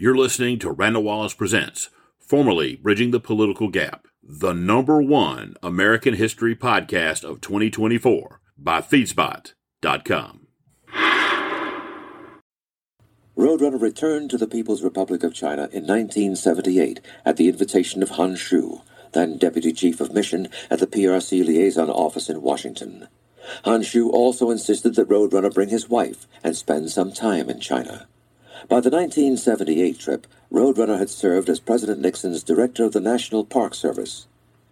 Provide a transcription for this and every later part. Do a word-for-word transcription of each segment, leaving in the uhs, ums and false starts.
You're listening to Randall Wallace Presents, formerly Bridging the Political Gap, the number one American history podcast of twenty twenty-four by Feedspot dot com. Roadrunner returned to the People's Republic of China in nineteen seventy-eight at the invitation of Han Xu, then Deputy Chief of Mission at the P R C Liaison Office in Washington. Han Xu also insisted that Roadrunner bring his wife and spend some time in China. By the nineteen seventy-eight trip, Roadrunner had served as President Nixon's director of the National Park Service.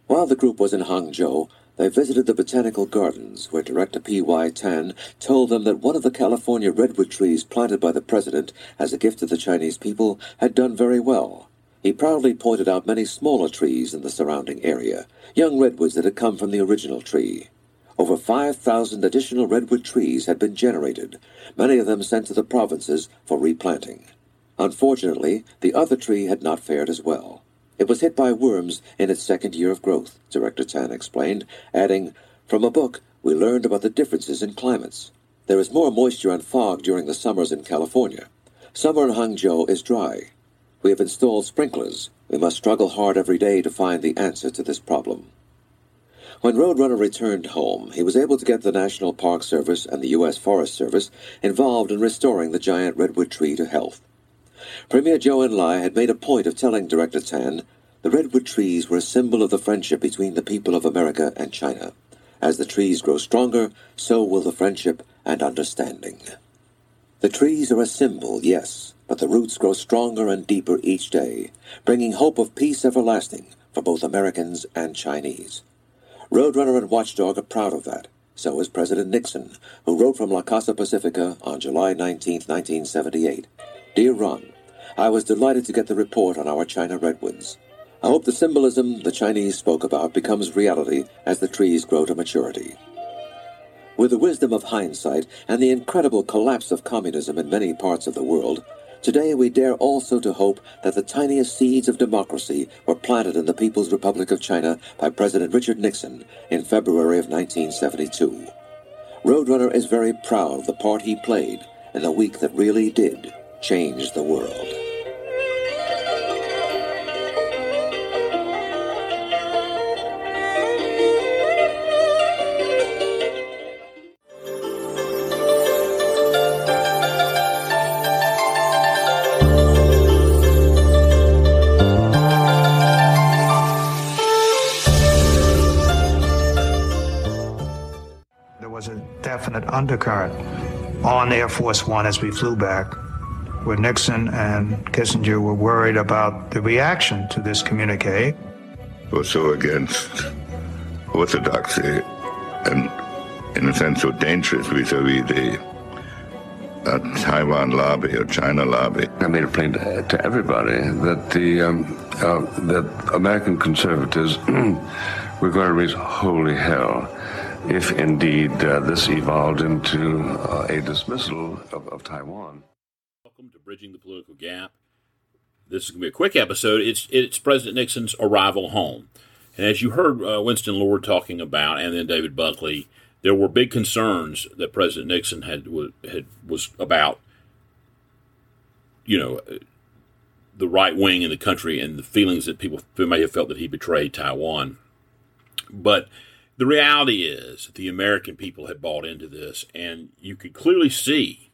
While the group was in Hangzhou, they visited the Botanical Gardens, where Director P Y Tan told them that one of the California redwood trees planted by the president as a gift to the Chinese people had done very well. He proudly pointed out many smaller trees in the surrounding area, young redwoods that had come from the original tree. Over five thousand additional redwood trees had been generated, many of them sent to the provinces for replanting. Unfortunately, the other tree had not fared as well. It was hit by worms in its second year of growth, Director Tan explained, adding, "From a book, we learned about the differences in climates. There is more moisture and fog during the summers in California. Summer in Hangzhou is dry. We have installed sprinklers. We must struggle hard every day to find the answer to this problem." When Roadrunner returned home, he was able to get the National Park Service and the U S Forest Service involved in restoring the giant redwood tree to health. Premier Zhou Enlai had made a point of telling Director Tan, "The redwood trees were a symbol of the friendship between the people of America and China. As the trees grow stronger, so will the friendship and understanding." The trees are a symbol, yes, but the roots grow stronger and deeper each day, bringing hope of peace everlasting for both Americans and Chinese. Roadrunner and Watchdog are proud of that. So is President Nixon, who wrote from La Casa Pacifica on July nineteenth, nineteen seventy-eight. "Dear Ron, I was delighted to get the report on our China redwoods. I hope the symbolism the Chinese spoke about becomes reality as the trees grow to maturity." With the wisdom of hindsight and the incredible collapse of communism in many parts of the world, today we dare also to hope that the tiniest seeds of democracy were planted in the People's Republic of China by President Richard Nixon in February of nineteen seventy-two. Roadrunner is very proud of the part he played in the week that really did change the world. Undercurrent on Air Force One as we flew back, where Nixon and Kissinger were worried about the reaction to this communique. We're so against orthodoxy and, in a sense, so dangerous vis-a-vis the uh, Taiwan lobby or China lobby. I made it plain to, to everybody that the um, uh, that American conservatives were going to raise holy hell if indeed uh, this evolved into uh, a dismissal of, of Taiwan. Welcome to Bridging the Political Gap. This is going to be a quick episode. It's it's President Nixon's arrival home. And as you heard uh, Winston Lord talking about, and then David Buckley, there were big concerns that President Nixon had, w- had was about, you know, the right wing in the country and the feelings that people may have felt that he betrayed Taiwan. But the reality is that the American people had bought into this, and you could clearly see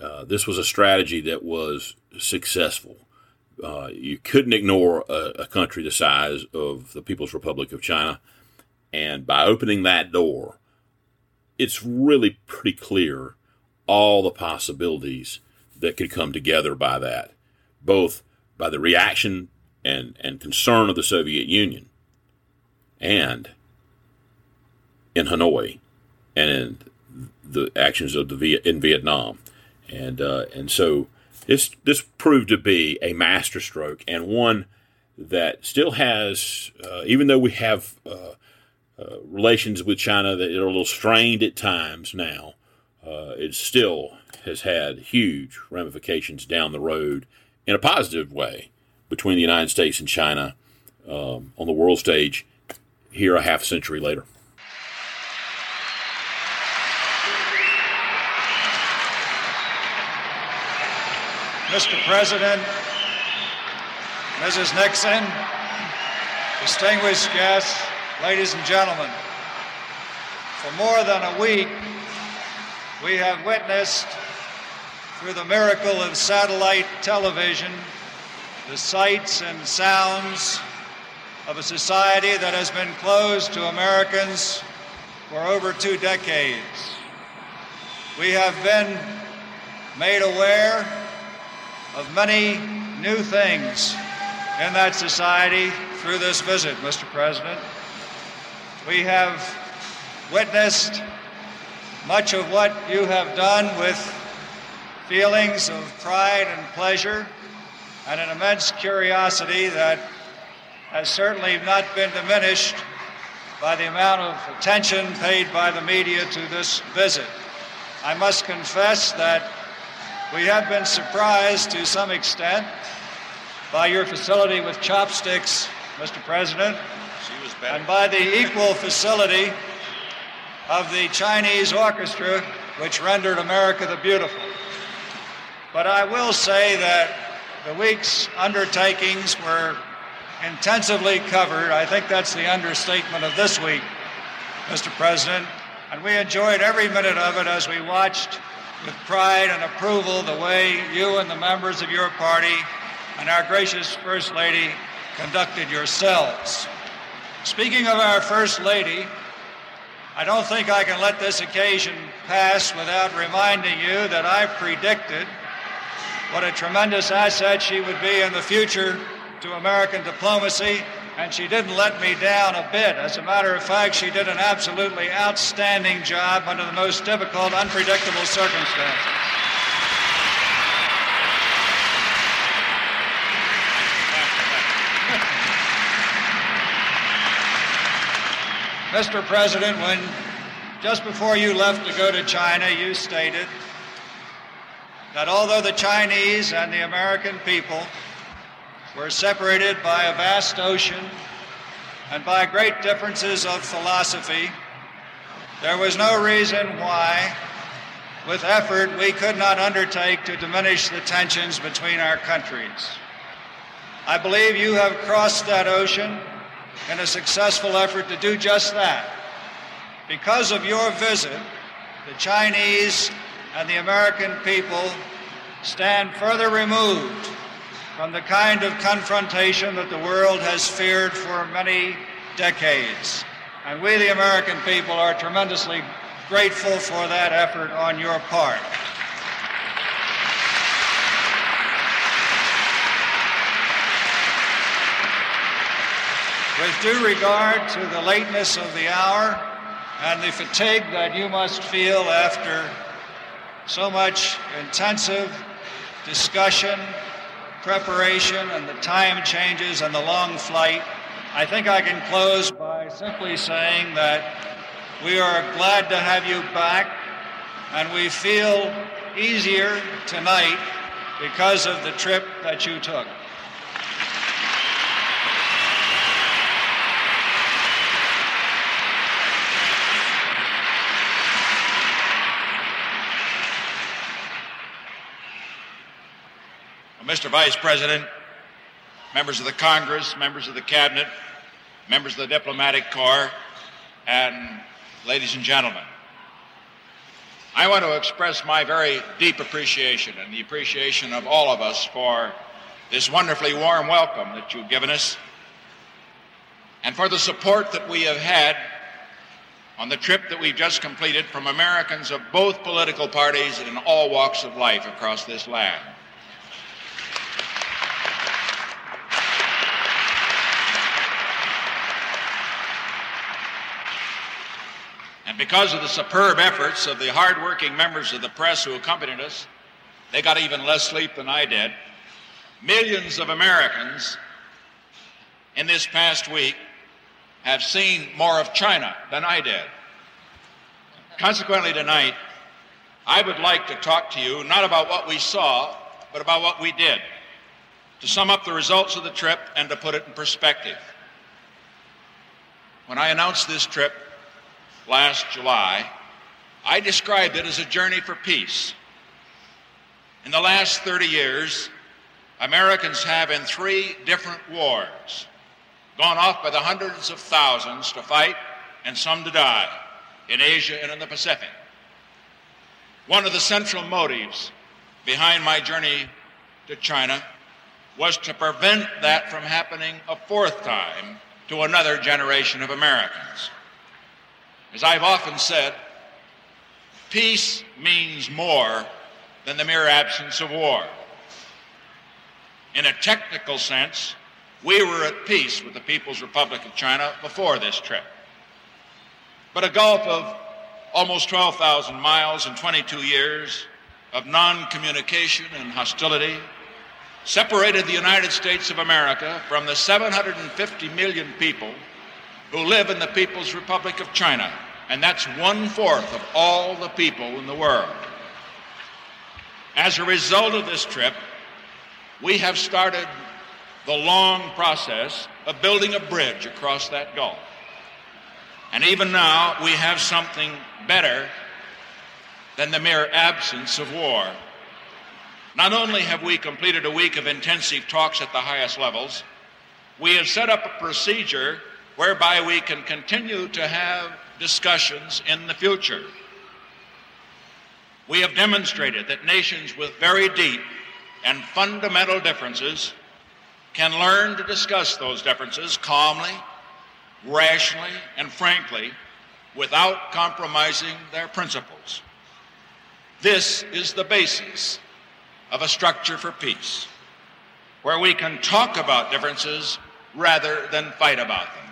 uh, this was a strategy that was successful. Uh, you couldn't ignore a, a country the size of the People's Republic of China, and by opening that door, it's really pretty clear all the possibilities that could come together by that, both by the reaction and, and concern of the Soviet Union, and in Hanoi, and in the actions of the Viet- in Vietnam, and uh, and so this this proved to be a masterstroke, and one that still has, uh, even though we have uh, uh, relations with China that are a little strained at times now, uh, it still has had huge ramifications down the road in a positive way between the United States and China um, on the world stage here a half century later. Mister President, Missus Nixon, distinguished guests, ladies and gentlemen, for more than a week, we have witnessed, through the miracle of satellite television, the sights and sounds of a society that has been closed to Americans for over two decades. We have been made aware of many new things in that society through this visit, Mister President. We have witnessed much of what you have done with feelings of pride and pleasure and an immense curiosity that has certainly not been diminished by the amount of attention paid by the media to this visit. I must confess that we have been surprised to some extent by your facility with chopsticks, Mister President, she was and by the equal facility of the Chinese orchestra, which rendered America the Beautiful. But I will say that the week's undertakings were intensively covered. I think that's the understatement of this week, Mister President. And we enjoyed every minute of it as we watched with pride and approval the way you and the members of your party and our gracious First Lady conducted yourselves. Speaking of our First Lady, I don't think I can let this occasion pass without reminding you that I predicted what a tremendous asset she would be in the future to American diplomacy, and she didn't let me down a bit. As a matter of fact, she did an absolutely outstanding job under the most difficult, unpredictable circumstances. Mister President, when just before you left to go to China, you stated that although the Chinese and the American people were separated by a vast ocean and by great differences of philosophy, there was no reason why, with effort, we could not undertake to diminish the tensions between our countries. I believe you have crossed that ocean in a successful effort to do just that. Because of your visit, the Chinese and the American people stand further removed from the kind of confrontation that the world has feared for many decades. And we, the American people, are tremendously grateful for that effort on your part. With due regard to the lateness of the hour and the fatigue that you must feel after so much intensive discussion, preparation, and the time changes and the long flight, I think I can close by simply saying that we are glad to have you back, and we feel easier tonight because of the trip that you took. Mister Vice President, members of the Congress, members of the Cabinet, members of the Diplomatic Corps, and ladies and gentlemen, I want to express my very deep appreciation and the appreciation of all of us for this wonderfully warm welcome that you've given us and for the support that we have had on the trip that we've just completed from Americans of both political parties and in all walks of life across this land. And because of the superb efforts of the hard-working members of the press who accompanied us, they got even less sleep than I did. Millions of Americans in this past week have seen more of China than I did. Consequently, tonight, I would like to talk to you not about what we saw, but about what we did, to sum up the results of the trip and to put it in perspective. When I announced this trip last July, I described it as a journey for peace. In the last thirty years, Americans have in three different wars gone off by the hundreds of thousands to fight and some to die in Asia and in the Pacific. One of the central motives behind my journey to China was to prevent that from happening a fourth time to another generation of Americans. As I've often said, peace means more than the mere absence of war. In a technical sense, we were at peace with the People's Republic of China before this trip. But a gulf of almost twelve thousand miles and twenty-two years of non-communication and hostility separated the United States of America from the seven hundred fifty million people who live in the People's Republic of China, and that's one-fourth of all the people in the world. As a result of this trip, we have started the long process of building a bridge across that gulf. And even now, we have something better than the mere absence of war. Not only have we completed a week of intensive talks at the highest levels, we have set up a procedure whereby we can continue to have discussions in the future. We have demonstrated that nations with very deep and fundamental differences can learn to discuss those differences calmly, rationally, and frankly, without compromising their principles. This is the basis of a structure for peace, where we can talk about differences rather than fight about them.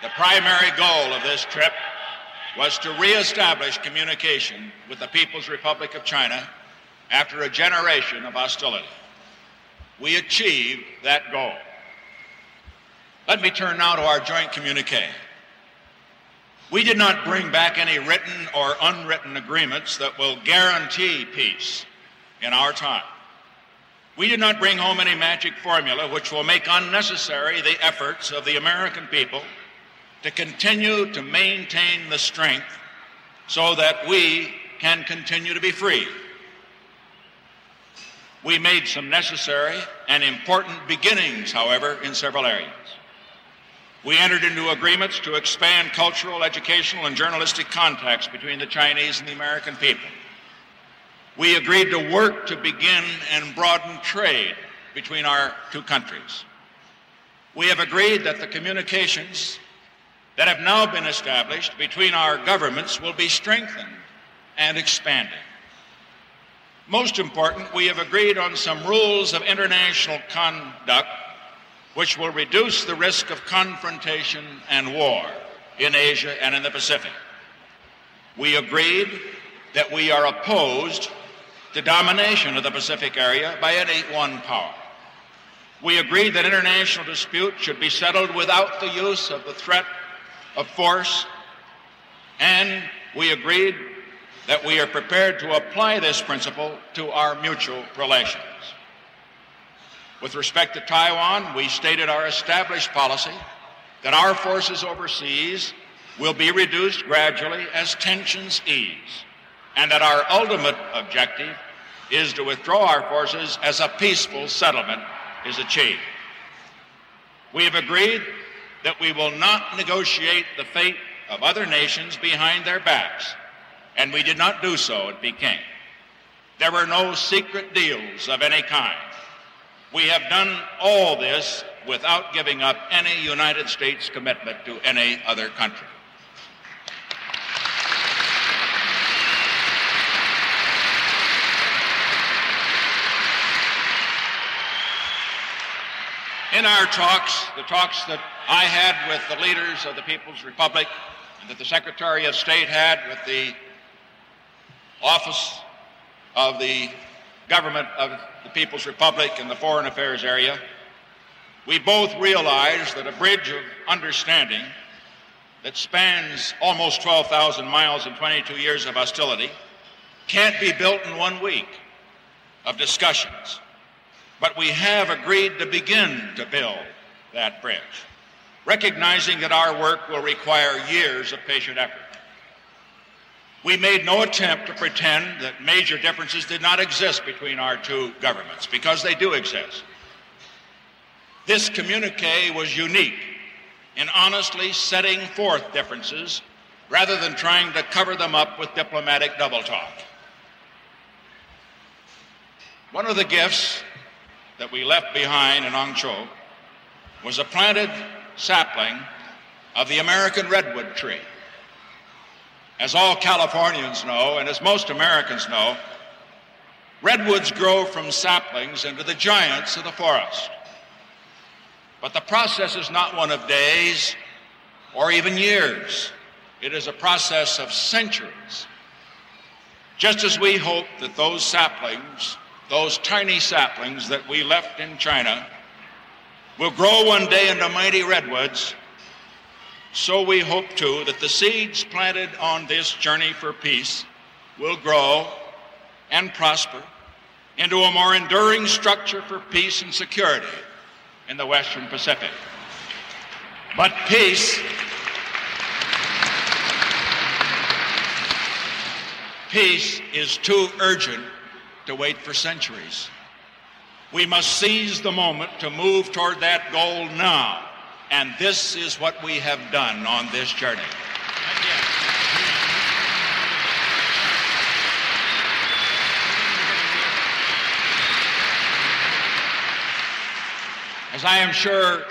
The primary goal of this trip was to reestablish communication with the People's Republic of China after a generation of hostility. We achieved that goal. Let me turn now to our joint communique. We did not bring back any written or unwritten agreements that will guarantee peace in our time. We did not bring home any magic formula which will make unnecessary the efforts of the American people to continue to maintain the strength so that we can continue to be free. We made some necessary and important beginnings, however, in several areas. We entered into agreements to expand cultural, educational, and journalistic contacts between the Chinese and the American people. We agreed to work to begin and broaden trade between our two countries. We have agreed that the communications that have now been established between our governments will be strengthened and expanded. Most important, we have agreed on some rules of international conduct which will reduce the risk of confrontation and war in Asia and in the Pacific. We agreed that we are opposed to domination of the Pacific area by any one power. We agreed that international disputes should be settled without the use of the threat of force, and we agreed that we are prepared to apply this principle to our mutual relations. With respect to Taiwan, we stated our established policy that our forces overseas will be reduced gradually as tensions ease, and that our ultimate objective is to withdraw our forces as a peaceful settlement is achieved. We have agreed that we will not negotiate the fate of other nations behind their backs, and we did not do so at Peking. There were no secret deals of any kind. We have done all this without giving up any United States commitment to any other country. In our talks, the talks that I had with the leaders of the People's Republic and that the Secretary of State had with the Office of the Government of the People's Republic and the Foreign Affairs area, we both realized that a bridge of understanding that spans almost twelve thousand miles and twenty-two years of hostility can't be built in one week of discussions. But we have agreed to begin to build that bridge. recognizing that our work will require years of patient effort. We made no attempt to pretend that major differences did not exist between our two governments, because they do exist. This communique was unique in honestly setting forth differences rather than trying to cover them up with diplomatic double-talk. One of the gifts that we left behind in Hangzhou was a planted sapling of the American redwood tree. As all Californians know, and as most Americans know, redwoods grow from saplings into the giants of the forest. But the process is not one of days or even years. It is a process of centuries. Just as we hope that those saplings, those tiny saplings that we left in China, will grow one day into mighty redwoods, so we hope too that the seeds planted on this journey for peace will grow and prosper into a more enduring structure for peace and security in the Western Pacific. But peace, peace is too urgent to wait for centuries. We must seize the moment to move toward that goal now, and this is what we have done on this journey. As I am sure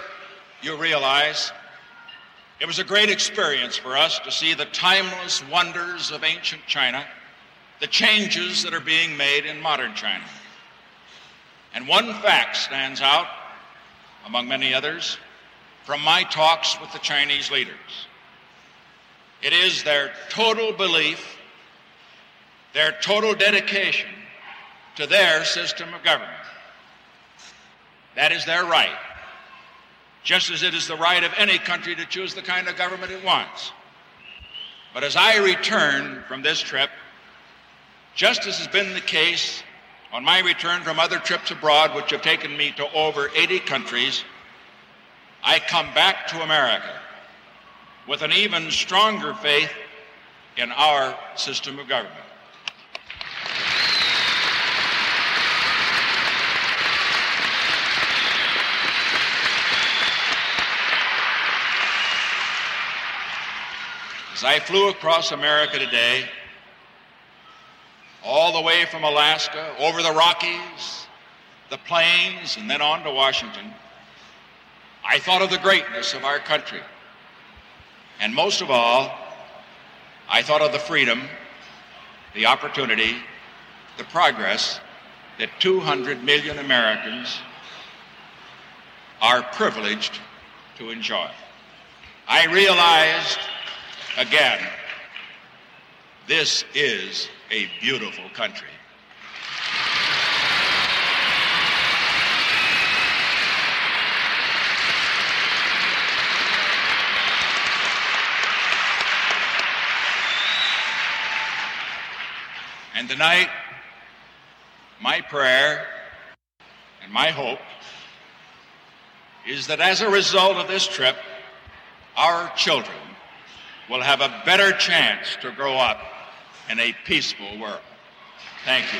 you realize, it was a great experience for us to see the timeless wonders of ancient China, the changes that are being made in modern China. And one fact stands out, among many others, from my talks with the Chinese leaders. It is their total belief, their total dedication to their system of government. That is their right, just as it is the right of any country to choose the kind of government it wants. But as I returned from this trip, just as has been the case on my return from other trips abroad, which have taken me to over eighty countries, I come back to America with an even stronger faith in our system of government. As I flew across America today, all the way from Alaska, over the Rockies, the plains, and then on to Washington, I thought of the greatness of our country. And most of all, I thought of the freedom, the opportunity, the progress that two hundred million Americans are privileged to enjoy. I realized again, this is a beautiful country. And tonight, my prayer and my hope is that as a result of this trip, our children will have a better chance to grow up in a peaceful world. Thank you.